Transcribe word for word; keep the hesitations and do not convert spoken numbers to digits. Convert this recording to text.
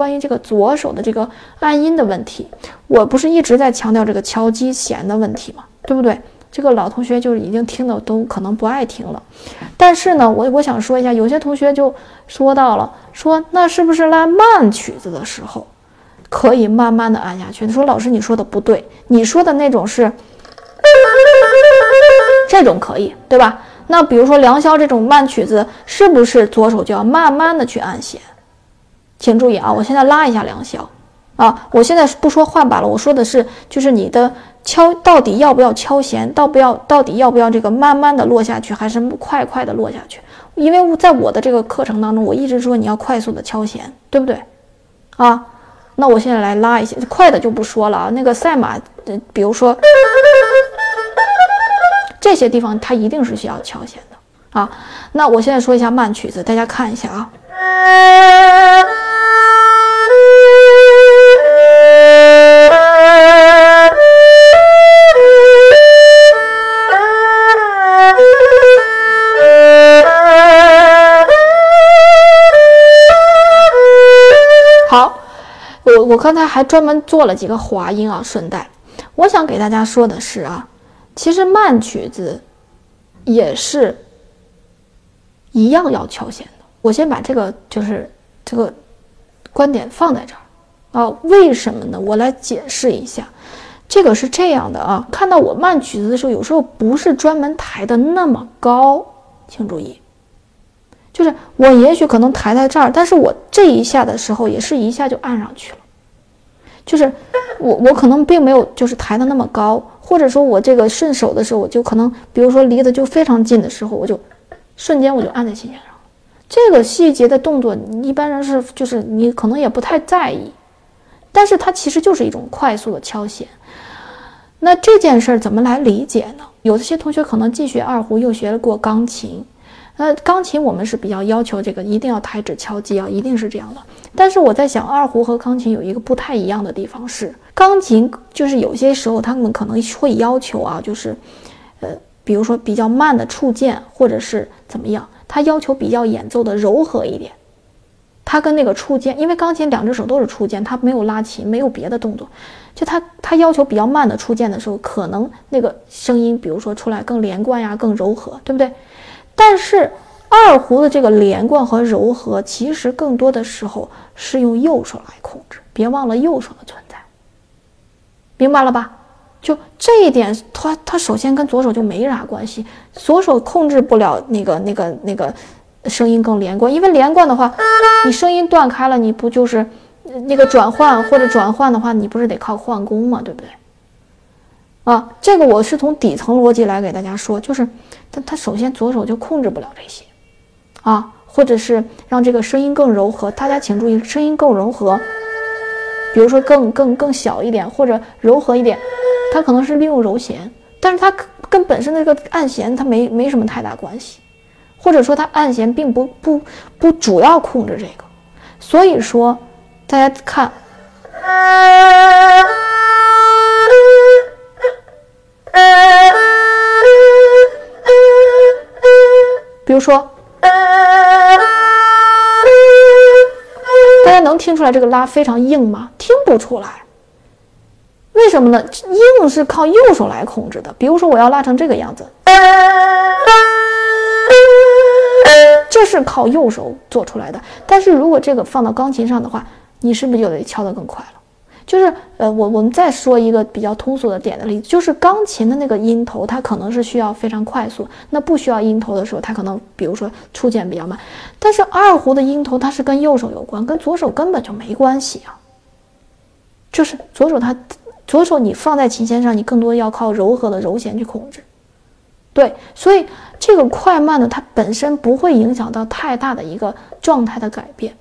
关于这个左手的这个按音的问题，我不是一直在强调这个敲击弦的问题吗？对不对？这个老同学就是已经听的都可能不爱听了。但是呢，我我想说一下，有些同学就说到了，说那是不是拉慢曲子的时候可以慢慢的按下去？你说老师，你说的不对，你说的那种是这种可以，对吧？那比如说梁宵这种慢曲子，是不是左手就要慢慢的去按弦？请注意啊，我现在拉一下梁宵啊，我现在不说换把了，我说的是就是你的敲到底要不要敲弦，到不要到底要不要这个慢慢的落下去，还是快快的落下去？因为在我的这个课程当中，我一直说你要快速的敲弦，对不对啊？那我现在来拉一下，快的就不说了啊，那个赛马，比如说这些地方它一定是需要敲弦的啊。那我现在说一下慢曲子，大家看一下啊。好，我我刚才还专门做了几个滑音啊，顺带我想给大家说的是啊，其实慢曲子也是一样要敲弦的。我先把这个就是这个观点放在这儿啊，为什么呢？我来解释一下，这个是这样的啊，看到我慢曲子的时候，有时候不是专门抬的那么高，请注意。就是我也许可能抬在这儿，但是我这一下的时候也是一下就按上去了，就是我我可能并没有就是抬的那么高，或者说我这个顺手的时候，我就可能比如说离得就非常近的时候，我就瞬间我就按在琴弦上。这个细节的动作一般人是就是你可能也不太在意，但是它其实就是一种快速的敲弦。那这件事怎么来理解呢？有些同学可能既学二胡又学过钢琴，那钢琴我们是比较要求这个一定要抬指敲击啊，一定是这样的。但是我在想，二胡和钢琴有一个不太一样的地方是，钢琴就是有些时候他们可能会要求啊，就是呃，比如说比较慢的触键，或者是怎么样，他要求比较演奏的柔和一点。他跟那个触键，因为钢琴两只手都是触键，他没有拉琴，没有别的动作，就他他要求比较慢的触键的时候，可能那个声音比如说出来更连贯呀，更柔和，对不对？但是二胡的这个连贯和柔和，其实更多的时候是用右手来控制，别忘了右手的存在，明白了吧？就这一点，它它首先跟左手就没啥关系，左手控制不了那个那个那个声音更连贯，因为连贯的话，你声音断开了，你不就是那个转换或者转换的话，你不是得靠换弓嘛，对不对？啊，这个我是从底层逻辑来给大家说，就是他他首先左手就控制不了这些啊，或者是让这个声音更柔和。大家请注意，声音更柔和，比如说更更更小一点，或者柔和一点，它可能是利用揉弦，但是它跟本身的这个按弦它没没什么太大关系，或者说它按弦并不不不主要控制这个。所以说大家看，比如说大家能听出来这个拉非常硬吗？听不出来。为什么呢？硬是靠右手来控制的。比如说我要拉成这个样子，这是靠右手做出来的。但是如果这个放到钢琴上的话，你是不是就得敲得更快了？就是呃，我我们再说一个比较通俗的点的例子，就是钢琴的那个音头，它可能是需要非常快速，那不需要音头的时候，它可能比如说触键比较慢。但是二胡的音头它是跟右手有关，跟左手根本就没关系啊。就是左手它，左手你放在琴弦上，你更多要靠柔和的揉弦去控制。对，所以这个快慢呢，它本身不会影响到太大的一个状态的改变。